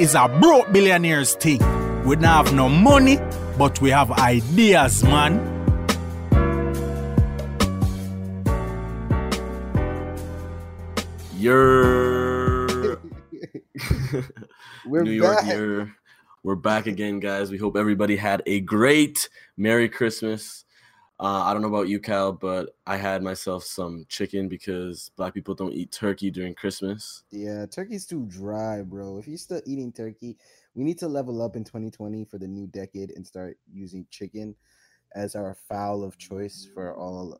is a Broke Billionaires thing. We don't have no money, but we have ideas, man. We're back again, guys. We hope everybody had a great Merry Christmas. I don't know about you, Cal, but I had myself some chicken because black people don't eat turkey during Christmas. Yeah, turkey's too dry, bro. If you're still eating turkey, we need to level up in 2020 for the new decade and start using chicken as our fowl of choice for all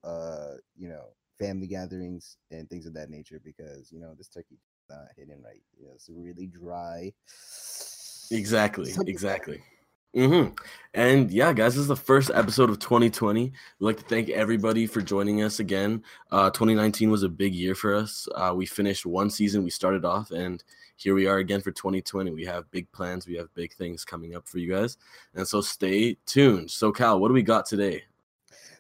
family gatherings and things of that nature, because this turkey is not hitting right. It's really dry. Exactly. Mm-hmm. And yeah, guys, this is the first episode of 2020. We'd like to thank everybody for joining us again. 2019 was a big year for us. We finished one season, we started off, and here we are again for 2020. We have big plans, we have big things coming up for you guys, and so stay tuned. So Cal, what do we got today?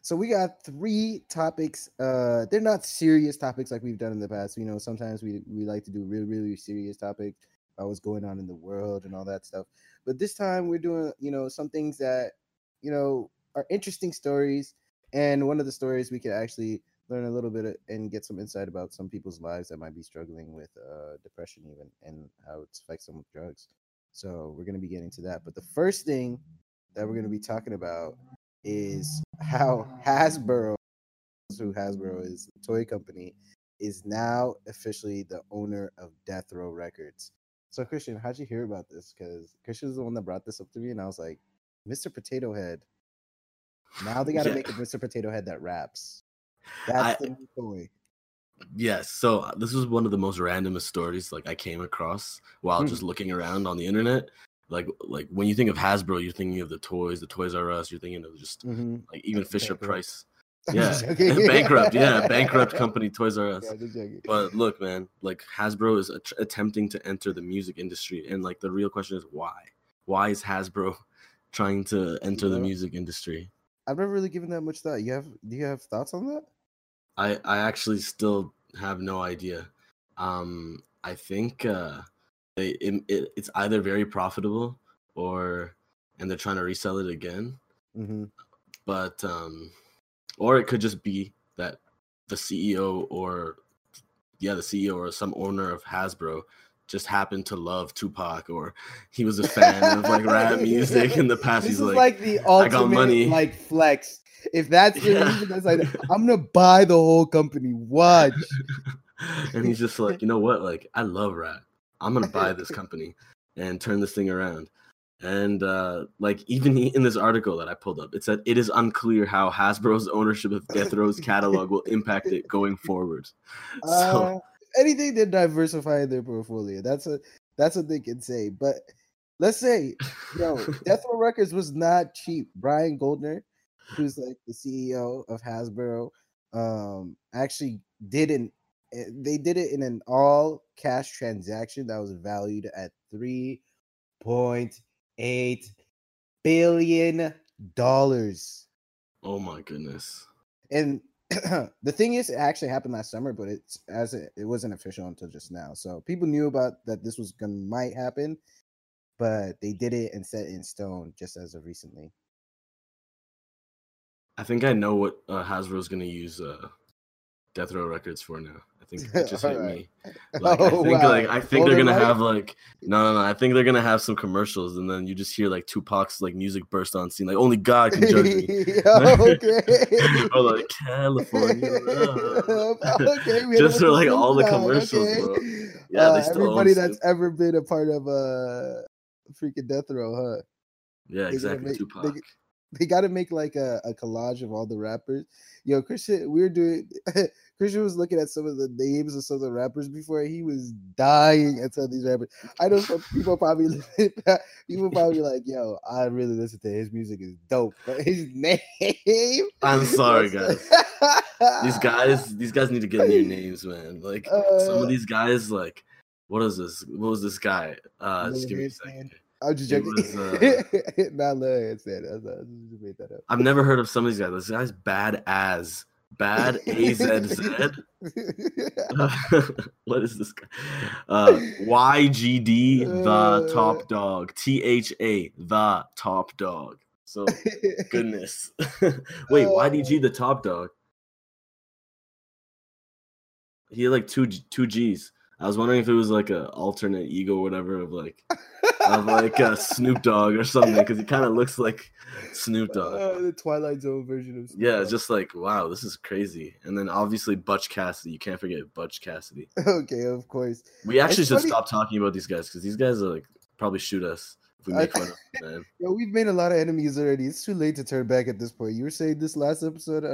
So we got three topics. They're not serious topics like we've done in the past. Sometimes we like to do really, really serious topics about what's going on in the world and all that stuff. But this time we're doing, some things that, are interesting stories. And one of the stories we could actually learn a little bit of, and get some insight about some people's lives that might be struggling with depression even, and how it's affects them with drugs. So we're going to be getting to that. But the first thing that we're going to be talking about is how Hasbro, who Hasbro is a toy company, is now officially the owner of Death Row Records. So Christian, how'd you hear about this? Because Christian's the one that brought this up to me, and I was like, Mr. Potato Head. Now they got to make a Mr. Potato Head that raps. That's the new toy. Yes, so this was one of the most randomest stories I came across while just looking around on the internet. Like when you think of Hasbro, you're thinking of the toys, the Toys R Us. You're thinking of just even Fisher-Price. Yeah, bankrupt. Yeah, bankrupt company, Toys R Us. Yeah, but look, man, Hasbro is attempting to enter the music industry, and the real question is why? Why is Hasbro trying to enter the music industry? I've never really given that much thought. Do you have thoughts on that? I actually still have no idea. I think. It's either very profitable and they're trying to resell it again, but or it could just be that the CEO or some owner of Hasbro just happened to love Tupac, or he was a fan of rap music in the past. This is the ultimate I got money. Flex. If that's the reason, that's I'm gonna buy the whole company. Watch. And he's just you know what? I love rap. I'm going to buy this company and turn this thing around. And even in this article that I pulled up, it said it is unclear how Hasbro's ownership of Death Row's catalog will impact it going forward. So anything they're diversifying their portfolio, that's what they can say. But let's say, Death Row Records was not cheap. Brian Goldner, who's the CEO of Hasbro, actually they did it in an all-cash transaction that was valued at $3.8 billion. Oh, my goodness. And the thing is, it actually happened last summer, but it wasn't official until just now. So people knew about that this was might happen, but they did it and set it in stone just as of recently. I think I know what Hasbro's going to use Death Row Records for now. I think it just hit me. They're gonna have no. I think they're gonna have some commercials, and then you just hear Tupac's music burst on scene. Only God can judge me. Okay. Or California. Okay. Just for all the commercials. Okay. Bro. Yeah, they still everybody that's it. Ever been a part of freaking Death Row, huh? Yeah, exactly. Tupac. They got to make a collage of all the rappers. Yo, Christian, Christian was looking at some of the names of some of the rappers before. He was dying at some of these rappers. I know some people probably like, yo, I really listen to his music. Is dope. But his name. I'm sorry, guys. These guys need to get new names, man. Some of these guys, what is this? What was this guy? Just give me a second. I'm just joking. I've never heard of some of these guys. This guy's bad as. Bad A-Z-Z. What is this guy? YGD, the top dog. THA, the top dog. So, goodness. Wait, YDG, the top dog? He had like two G's. I was wondering if it was like an alternate ego or whatever of like Snoop Dogg or something, because he kind of looks like Snoop Dogg. The Twilight Zone version of Snoop Dogg. It's just like, wow, this is crazy. And then obviously Butch Cassidy. You can't forget Butch Cassidy. Okay, of course. We actually should stop talking about these guys, because these guys are like probably shoot us if we make fun of them, man. Yeah, we've made a lot of enemies already. It's too late to turn back at this point. You were saying this last episode,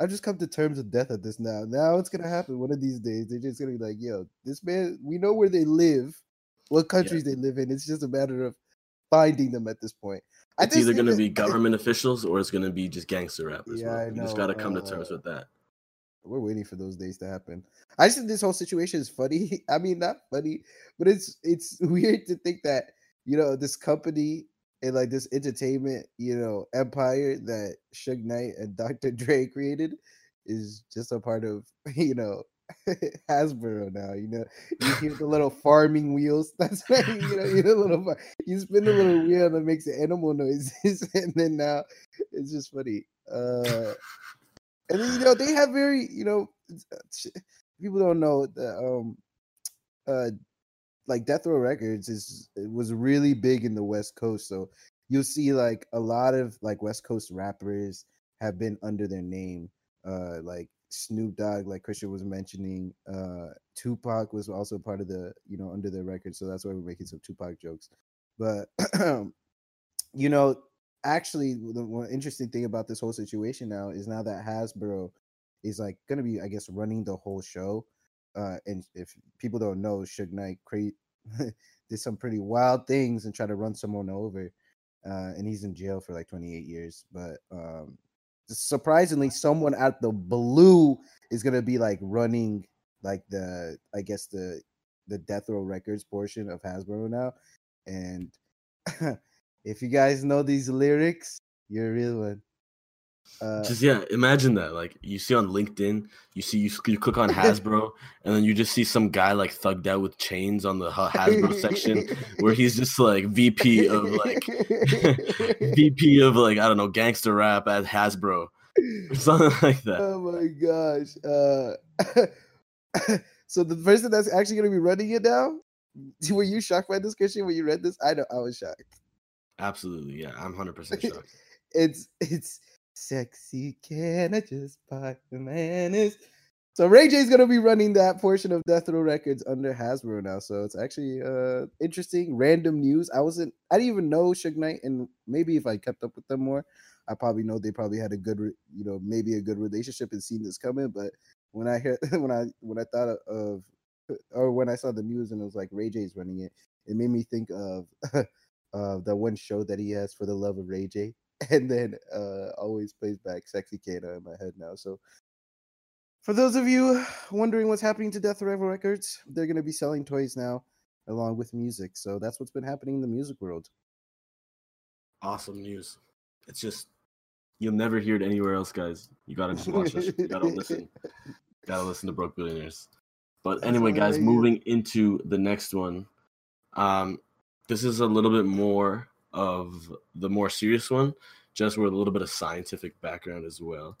I've just come to terms with death at this now. Now it's going to happen one of these days. They're just going to be like, yo, this man, we know where they live, what countries they live in. It's just a matter of finding them at this point. It's either going to be government officials or it's going to be just gangster rappers. Yeah, I know. You just got to come to terms with that. We're waiting for those days to happen. I just think this whole situation is funny. I mean, not funny, but it's weird to think that, you know, this company and like this entertainment, you know, empire that Suge Knight and Dr. Dre created is just a part of, you know, Hasbro now. You know, you hear the little farming wheels. That's right. You know, you spin a little wheel that makes the animal noises, and then now it's just funny. And then, you know, they have very, you know, people don't know that like Death Row Records was really big in the West Coast. So you'll see like a lot of like West Coast rappers have been under their name. Like Snoop Dogg, like Christian was mentioning, Tupac was also part of the, you know, under their record. So that's why we're making some Tupac jokes. But, you know, actually the one interesting thing about this whole situation now is now that Hasbro is like going to be, I guess, running the whole show. And if people don't know, Suge Knight did some pretty wild things and tried to run someone over. And he's in jail for like 28 years. But surprisingly, someone out the blue is going to be like running like the, I guess, the Death Row Records portion of Hasbro now. And if you guys know these lyrics, you're a real one. Imagine that. Like you see on LinkedIn, you click on Hasbro, and then you just see some guy like thugged out with chains on the Hasbro section, where he's just like VP of like VP of like, I don't know, gangster rap at Hasbro, or something like that. Oh my gosh! So the person that's actually gonna be running it now. Were you shocked by this, Christian, when you read this? I know I was shocked. Absolutely, yeah, I'm 100% shocked. It's. Sexy, can I just buy the manis? So Ray J's gonna be running that portion of Death Row Records under Hasbro now. So it's actually interesting, random news. I didn't even know Suge Knight, and maybe if I kept up with them more, I probably know they probably had a good, you know, maybe a good relationship and seen this coming. But when I heard, when I thought of, or when I saw the news and it was like Ray J's running it, it made me think of the one show that he has, For the Love of Ray J. And then always plays back Sexy Kana in my head now. So for those of you wondering what's happening to Death Row Records, they're going to be selling toys now along with music. So that's what's been happening in the music world. Awesome news. It's just, you'll never hear it anywhere else, guys. You got to just watch this. You got to listen. Got to listen to Broke Billionaires. But anyway, guys, moving into the next one. This is a little bit more of the more serious one, just with a little bit of scientific background as well.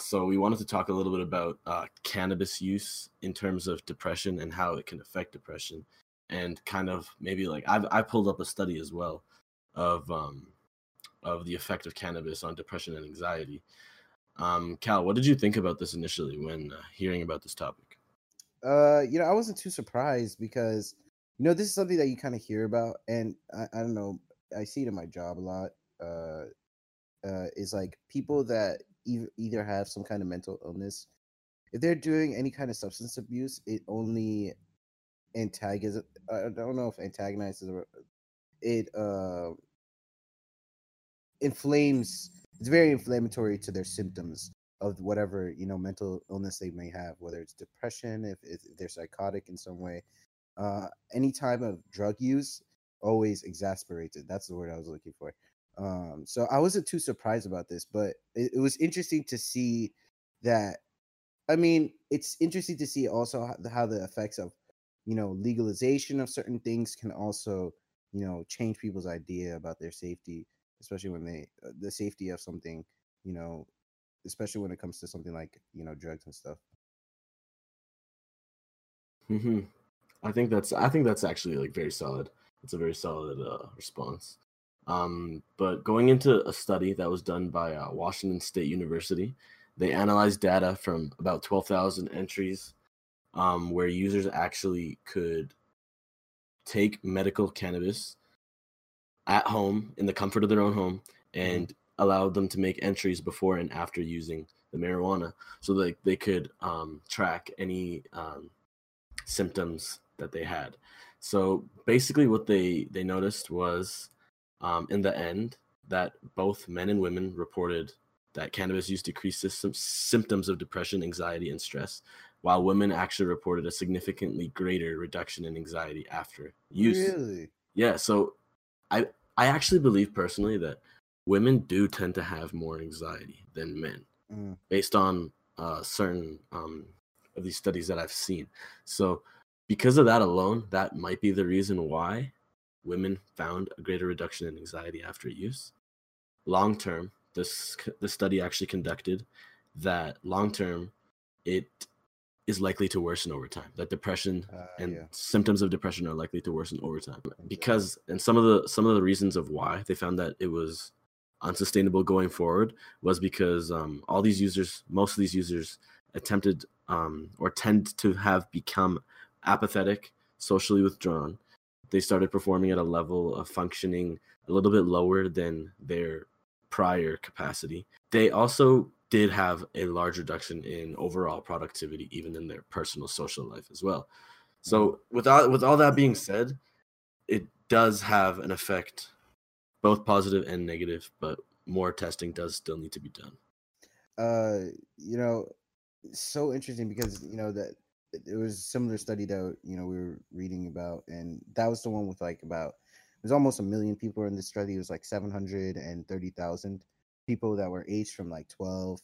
So we wanted to talk a little bit about cannabis use in terms of depression and how it can affect depression, and kind of maybe like I pulled up a study as well of the effect of cannabis on depression and anxiety. Cal, what did you think about this initially when hearing about this topic? You know, I wasn't too surprised because, you know, this is something that you kind of hear about, and I don't know, I see it in my job a lot, is like people that either have some kind of mental illness, if they're doing any kind of substance abuse, it only antagonizes, I don't know if antagonizes, or it inflames, it's very inflammatory to their symptoms of whatever, you know, mental illness they may have, whether it's depression, if they're psychotic in some way, any type of drug use. Always exasperated. That's the word I was looking for. So I wasn't too surprised about this, but it was interesting to see that I mean, it's interesting to see also how the effects of, you know, legalization of certain things can also, you know, change people's idea about their safety, especially when they, the safety of something, you know, especially when it comes to something like, you know, drugs and stuff. Mm-hmm. I think that's actually like very solid. It's a very solid response. But going into a study that was done by Washington State University, they analyzed data from about 12,000 entries where users actually could take medical cannabis at home in the comfort of their own home and allowed them to make entries before and after using the marijuana so that they could track any symptoms that they had. So basically what they noticed was in the end, that both men and women reported that cannabis use decreased symptoms of depression, anxiety, and stress, while women actually reported a significantly greater reduction in anxiety after use. Really? Yeah, so I actually believe personally that women do tend to have more anxiety than men, based on certain of these studies that I've seen. So because of that alone, that might be the reason why women found a greater reduction in anxiety after use. Long term, the study actually conducted that long term, it is likely to worsen over time. That depression symptoms of depression are likely to worsen over time because, and some of the reasons of why they found that it was unsustainable going forward was because most of these users attempted or tend to have become apathetic, socially withdrawn. They started performing at a level of functioning a little bit lower than their prior capacity. They also did have a large reduction in overall productivity, even in their personal social life as well. So with all that being said, it does have an effect, both positive and negative, but more testing does still need to be done. You know, so interesting because, you know, that it was a similar study that, you know, we were reading about, and that was the one with like about, there's almost 1 million people in this study. It was like 730,000 people that were aged from like 12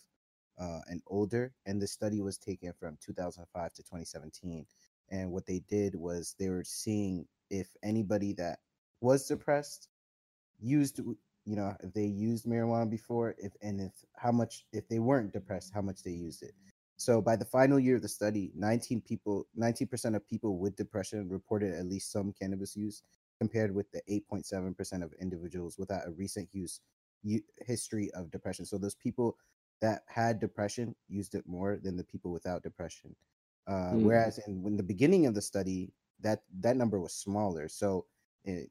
and older. And the study was taken from 2005 to 2017. And what they did was they were seeing if anybody that was depressed used, you know, if they used marijuana before, if they weren't depressed, how much they used it. So by the final year of the study, 19% of people with depression reported at least some cannabis use, compared with the 8.7% of individuals without a recent use history of depression. So those people that had depression used it more than the people without depression. Whereas in the beginning of the study, that number was smaller. So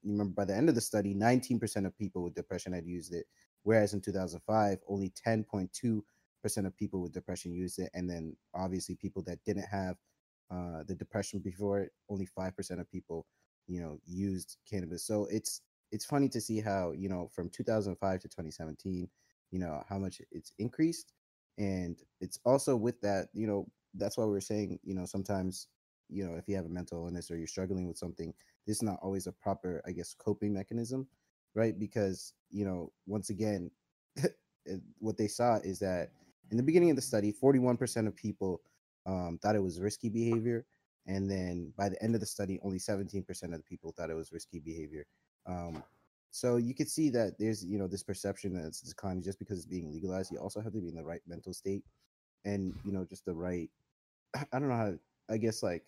remember, by the end of the study, 19% of people with depression had used it, whereas in 2005, only 10.2% of people with depression used it, and then obviously people that didn't have the depression before it, only 5% of people, you know, used cannabis. So it's funny to see how, you know, from 2005 to 2017, you know, how much it's increased. And it's also with that, you know, that's why we're saying, you know, sometimes, you know, if you have a mental illness or you're struggling with something, this is not always a proper, I guess, coping mechanism, right? Because, you know, once again, what they saw is that in the beginning of the study, 41% of people thought it was risky behavior. And then by the end of the study, only 17% of the people thought it was risky behavior. So you could see that there's, you know, this perception that it's declining just because it's being legalized. You also have to be in the right mental state and, you know, just the right, I don't know how, I guess like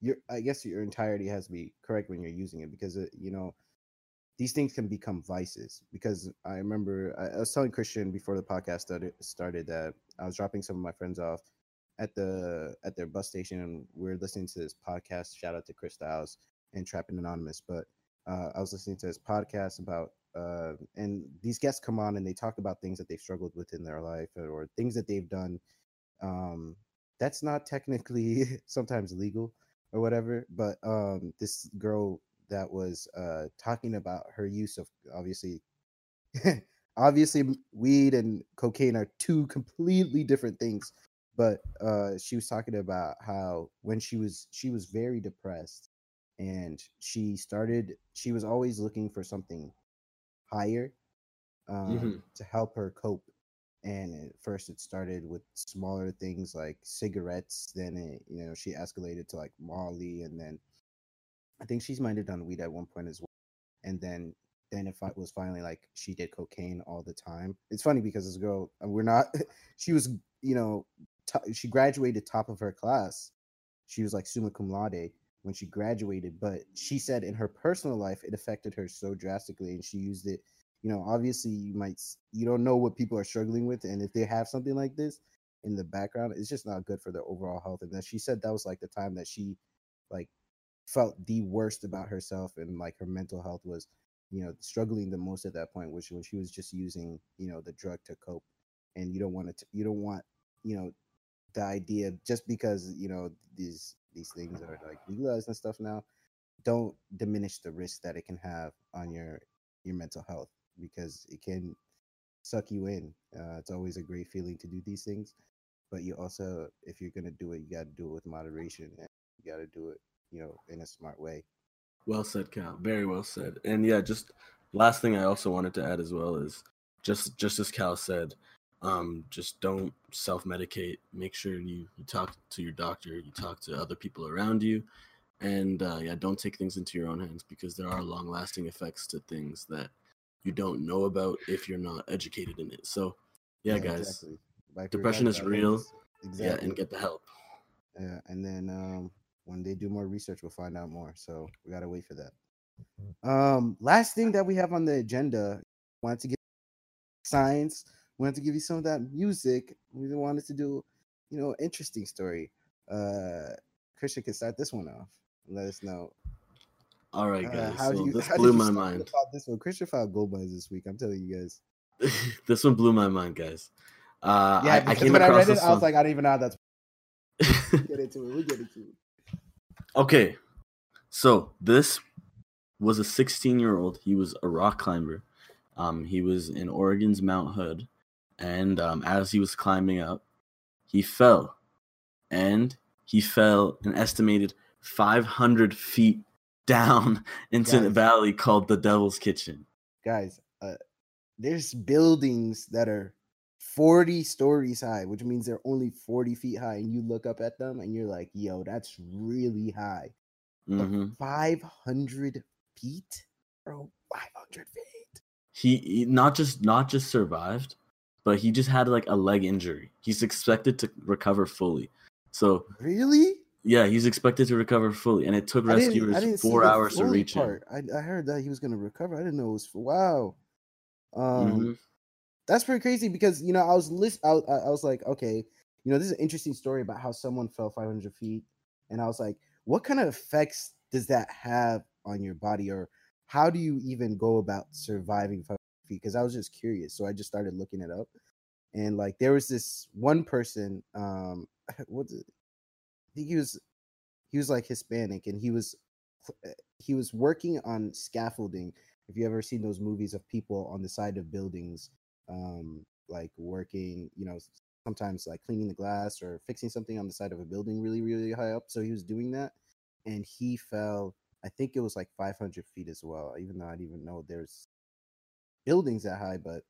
your entirety has to be correct when you're using it because, you know, these things can become vices. Because I remember I was telling Christian before the podcast started that I was dropping some of my friends off at their bus station, and we're listening to this podcast. Shout out to Chris Stiles and Trapping Anonymous. But I was listening to this podcast about and these guests come on and they talk about things that they've struggled with in their life or things that they've done. That's not technically sometimes legal or whatever. But this girl that was talking about her use of obviously weed and cocaine are two completely different things, but she was talking about how when she was very depressed and she was always looking for something higher to help her cope. And at first it started with smaller things like cigarettes. Then, she escalated to like Molly. And then I think she's minded on weed at one point as well. And then it was finally like she did cocaine all the time. It's funny because this girl, she was, she graduated top of her class. She was like summa cum laude when she graduated. But she said in her personal life, it affected her so drastically. And she used it. Obviously you don't know what people are struggling with. And if they have something like this in the background, it's just not good for their overall health. And that she said that was like the time that she like felt the worst about herself, and like her mental health was, struggling the most at that point, which when she was just using, the drug to cope. And you don't want it to, the idea, just because, these things are like legalized and stuff now, don't diminish the risk that it can have on your mental health, because it can suck you in. It's always a great feeling to do these things, but you also, if you're going to do it, you got to do it with moderation, and you got to do it, in a smart way. Well said, Cal. Very well said. And yeah, just last thing I also wanted to add as well is just as Cal said, just don't self-medicate. Make sure you talk to your doctor, you talk to other people around you. And don't take things into your own hands, because there are long-lasting effects to things that you don't know about if you're not educated in it. So, guys, exactly. Like depression is real. Exactly. Yeah, and get the help. Yeah, and then when they do more research, we'll find out more. So we gotta wait for that. Last thing that we have on the agenda, wanted to give science, wanted to give you some of that music. We wanted to do, interesting story. Christian can start this one off. Let us know. All right, guys. This blew my mind. This one, Christian filed gold mines this week. I'm telling you guys. This one blew my mind, guys. I came when across I read this it, one. I was like, I don't even know how that's. We'll get into it. Okay, so this was a 16-year-old. He was a rock climber. He was in Oregon's Mount Hood, and as he was climbing up, he fell, and he fell an estimated 500 feet down into a valley called the Devil's Kitchen. Guys, there's buildings that are 40 stories high, which means they're only 40 feet high. And you look up at them and you're like, yo, that's really high. Mm-hmm. 500 feet? Bro, 500 feet. He not just survived, but he just had like a leg injury. He's expected to recover fully. So really? Yeah, he's expected to recover fully, and it took rescuers 4 hours to reach him. I heard that he was going to recover. I didn't know it was wow. Mm-hmm. That's pretty crazy, because I was like, okay, this is an interesting story about how someone fell 500 feet, and I was like, what kind of effects does that have on your body, or how do you even go about surviving 500 feet? Because I was just curious, so I just started looking it up, and like there was this one person. I think he was like Hispanic, and he was working on scaffolding. If you ever seen those movies of people on the side of buildings, like working, sometimes like cleaning the glass or fixing something on the side of a building really, really high up. So he was doing that, and he fell. I think it was like 500 feet as well, even though I didn't even know there's buildings that high, but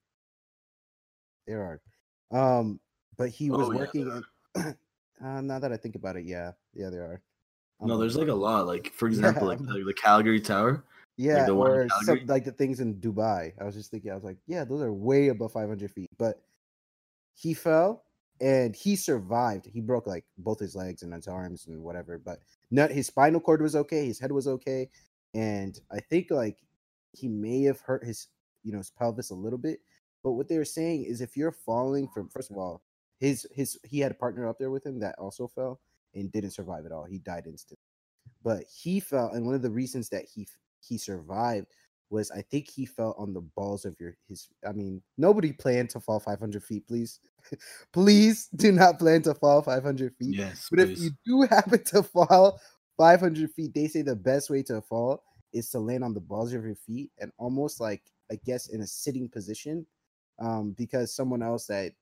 there are. But he was working. Yeah. Now that I think about it, yeah, there are. No, there's like a lot. Like for example, like the Calgary Tower. Yeah, like the things in Dubai. I was just thinking, I was like, yeah, those are way above 500 feet. But he fell and he survived. He broke like both his legs and his arms and whatever. But his spinal cord was okay. His head was okay, and I think like he may have hurt his his pelvis a little bit. But what they were saying is, if you're falling from, first of all, he had a partner up there with him that also fell and didn't survive at all. He died instantly. But he fell, and one of the reasons that he survived was, I think he fell on the balls of his. I mean, nobody planned to fall 500 feet. Please, please do not plan to fall 500 feet. Yes, but please. If you do happen to fall 500 feet, they say the best way to fall is to land on the balls of your feet and almost like, I guess, in a sitting position, because someone else that.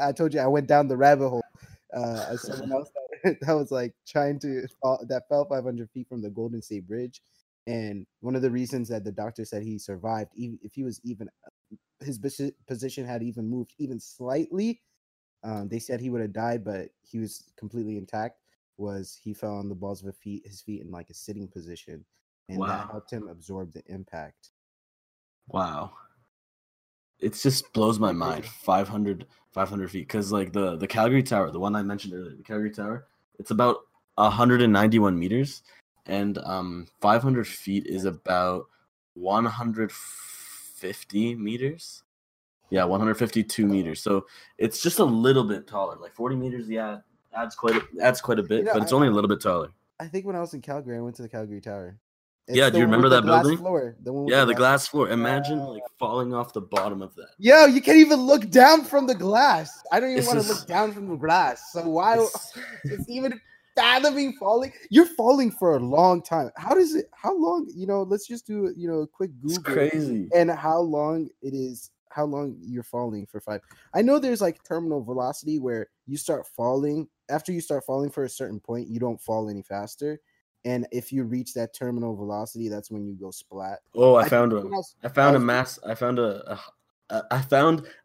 I told you I went down the rabbit hole. Someone else that was like trying to that fell 500 feet from the Golden Gate Bridge, and one of the reasons that the doctor said he survived, even if he was even his position had even moved even slightly, they said he would have died, but he was completely intact. Was he fell on the balls of his feet in like a sitting position, and wow, that helped him absorb the impact. Wow, it just blows my mind. 500 feet, because like the Calgary Tower, the one I mentioned earlier, the Calgary Tower, it's about 191 meters, and 500 feet is about 150 meters. Yeah, 152 meters. So it's just a little bit taller, like 40 meters. Yeah, adds quite a bit, but it's only a little bit taller. I think when I was in Calgary, I went to the Calgary Tower. Do you remember that building? The glass floor. Imagine like falling off the bottom of that. Yo, you can't even look down from the glass. I don't even want to look down from the glass. So why it's even fathoming falling? You're falling for a long time. How long? Let's just do a quick Google. It's crazy. And how long it is? How long you're falling for five? I know there's like terminal velocity where you start falling. After you start falling for a certain point, you don't fall any faster. And if you reach that terminal velocity, that's when you go splat. Oh, I found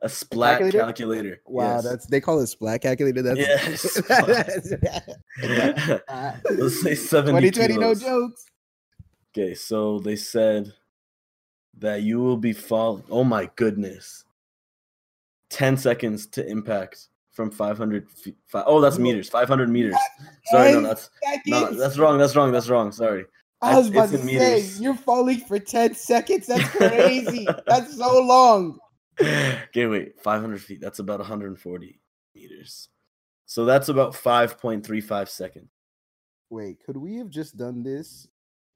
a splat calculator. Wow, yes. They call it splat calculator. Yeah. Let's say 70 2020, no jokes. Okay, so they said that you will be falling. Oh my goodness. 10 seconds to impact. From 500 feet. That's meters. 500 meters. Sorry, That's wrong. Sorry. I was about to say, you're falling for 10 seconds. That's crazy. That's so long. Okay, wait. 500 feet. That's about 140 meters. So that's about 5.35 seconds. Wait, could we have just done this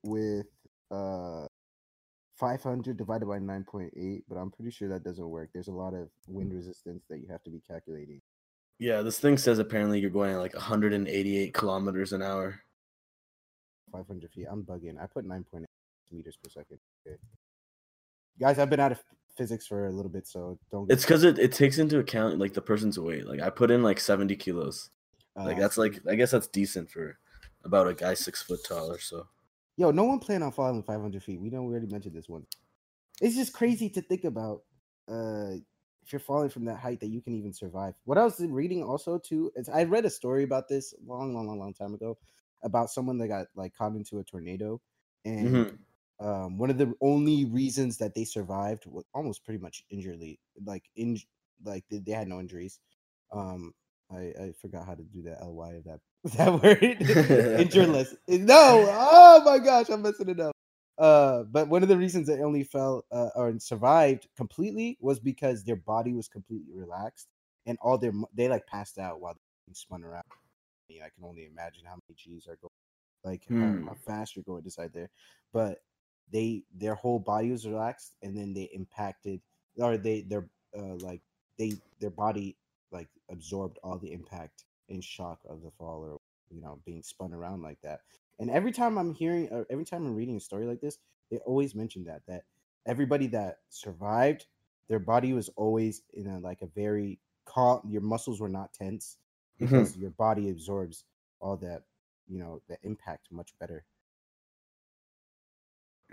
with 500 divided by 9.8? But I'm pretty sure that doesn't work. There's a lot of wind resistance that you have to be calculating. Yeah, this thing says apparently you're going at like 188 kilometers an hour. 500 feet. I'm bugging. I put 9.8 meters per second. Okay. Guys, I've been out of physics for a little bit, so don't. It's because it takes into account like the person's weight. Like I put in like 70 kilos. I guess that's decent for about a guy 6 foot tall or so. Yo, no one plan on falling 500 feet. We already mentioned this one. It's just crazy to think about. If you're falling from that height, that you can even survive. What I was reading also too is I read a story about this long time ago about someone that got like caught into a tornado, and one of the only reasons that they survived was almost pretty much injury, they had no injuries. I forgot how to do that ly of that word. Injureless. No, oh my gosh, I'm messing it up. But one of the reasons they only fell or survived completely was because their body was completely relaxed, and all they like passed out while they spun around. I can only imagine how many G's are going, like how fast you're going to side there. But their whole body was relaxed, and then they impacted, or their body like absorbed all the impact and shock of the fall, or being spun around like that. And every time I'm reading a story like this, they always mention that everybody that survived, their body was always in a very calm. Your muscles were not tense because your body absorbs all that, the impact much better.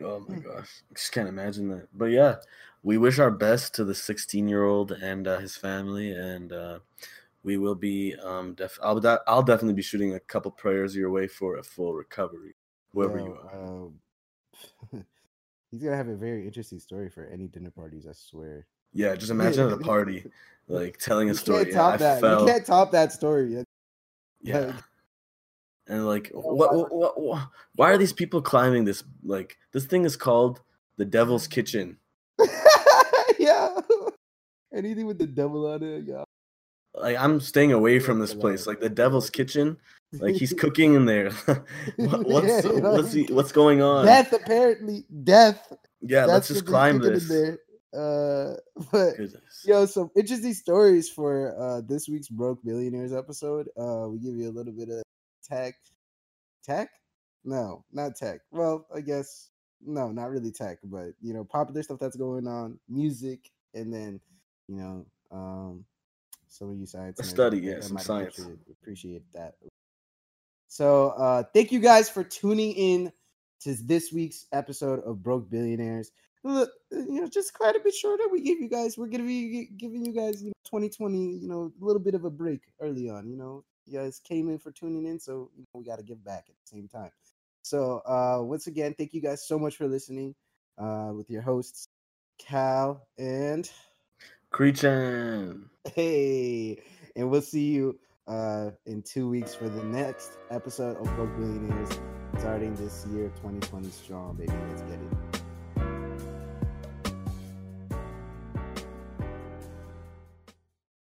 Oh my gosh, I just can't imagine that. But yeah, we wish our best to the 16-year-old and his family, and we will be. I'll definitely be shooting a couple prayers your way for a full recovery, whoever you are. He's gonna have a very interesting story for any dinner parties, I swear. Yeah, just imagine at a party, like telling a story. You can't top that story. Yeah. And like, what? Why are these people climbing this? Like, this thing is called the Devil's Kitchen. Yeah. Anything with the devil on it, yeah. Like, I'm staying away from this place. Like the Devil's Kitchen, like he's cooking in there. What's going on? Death, apparently. Death. Yeah, let's just climb this. Some interesting stories for this week's Broke Billionaires episode. We give you a little bit of tech. Tech? No, not tech. Well, I guess no, not really tech, but popular stuff that's going on, music, and then some of you science study, yes, some science. Appreciate that. So, thank you guys for tuning in to this week's episode of Broke Billionaires. look, you know, just quite a bit shorter. We give you guys, we're gonna be giving you guys, you know, 2020, you know, a little bit of a break early on. You know, you guys came in for tuning in, so you know, we got to give back at the same time. So once again, thank you guys so much for listening. With your hosts, Cal and Creechan. Hey, and we'll see you in 2 weeks for the next episode of Broke Billionaires, starting this year, 2020 strong, baby. Let's get it.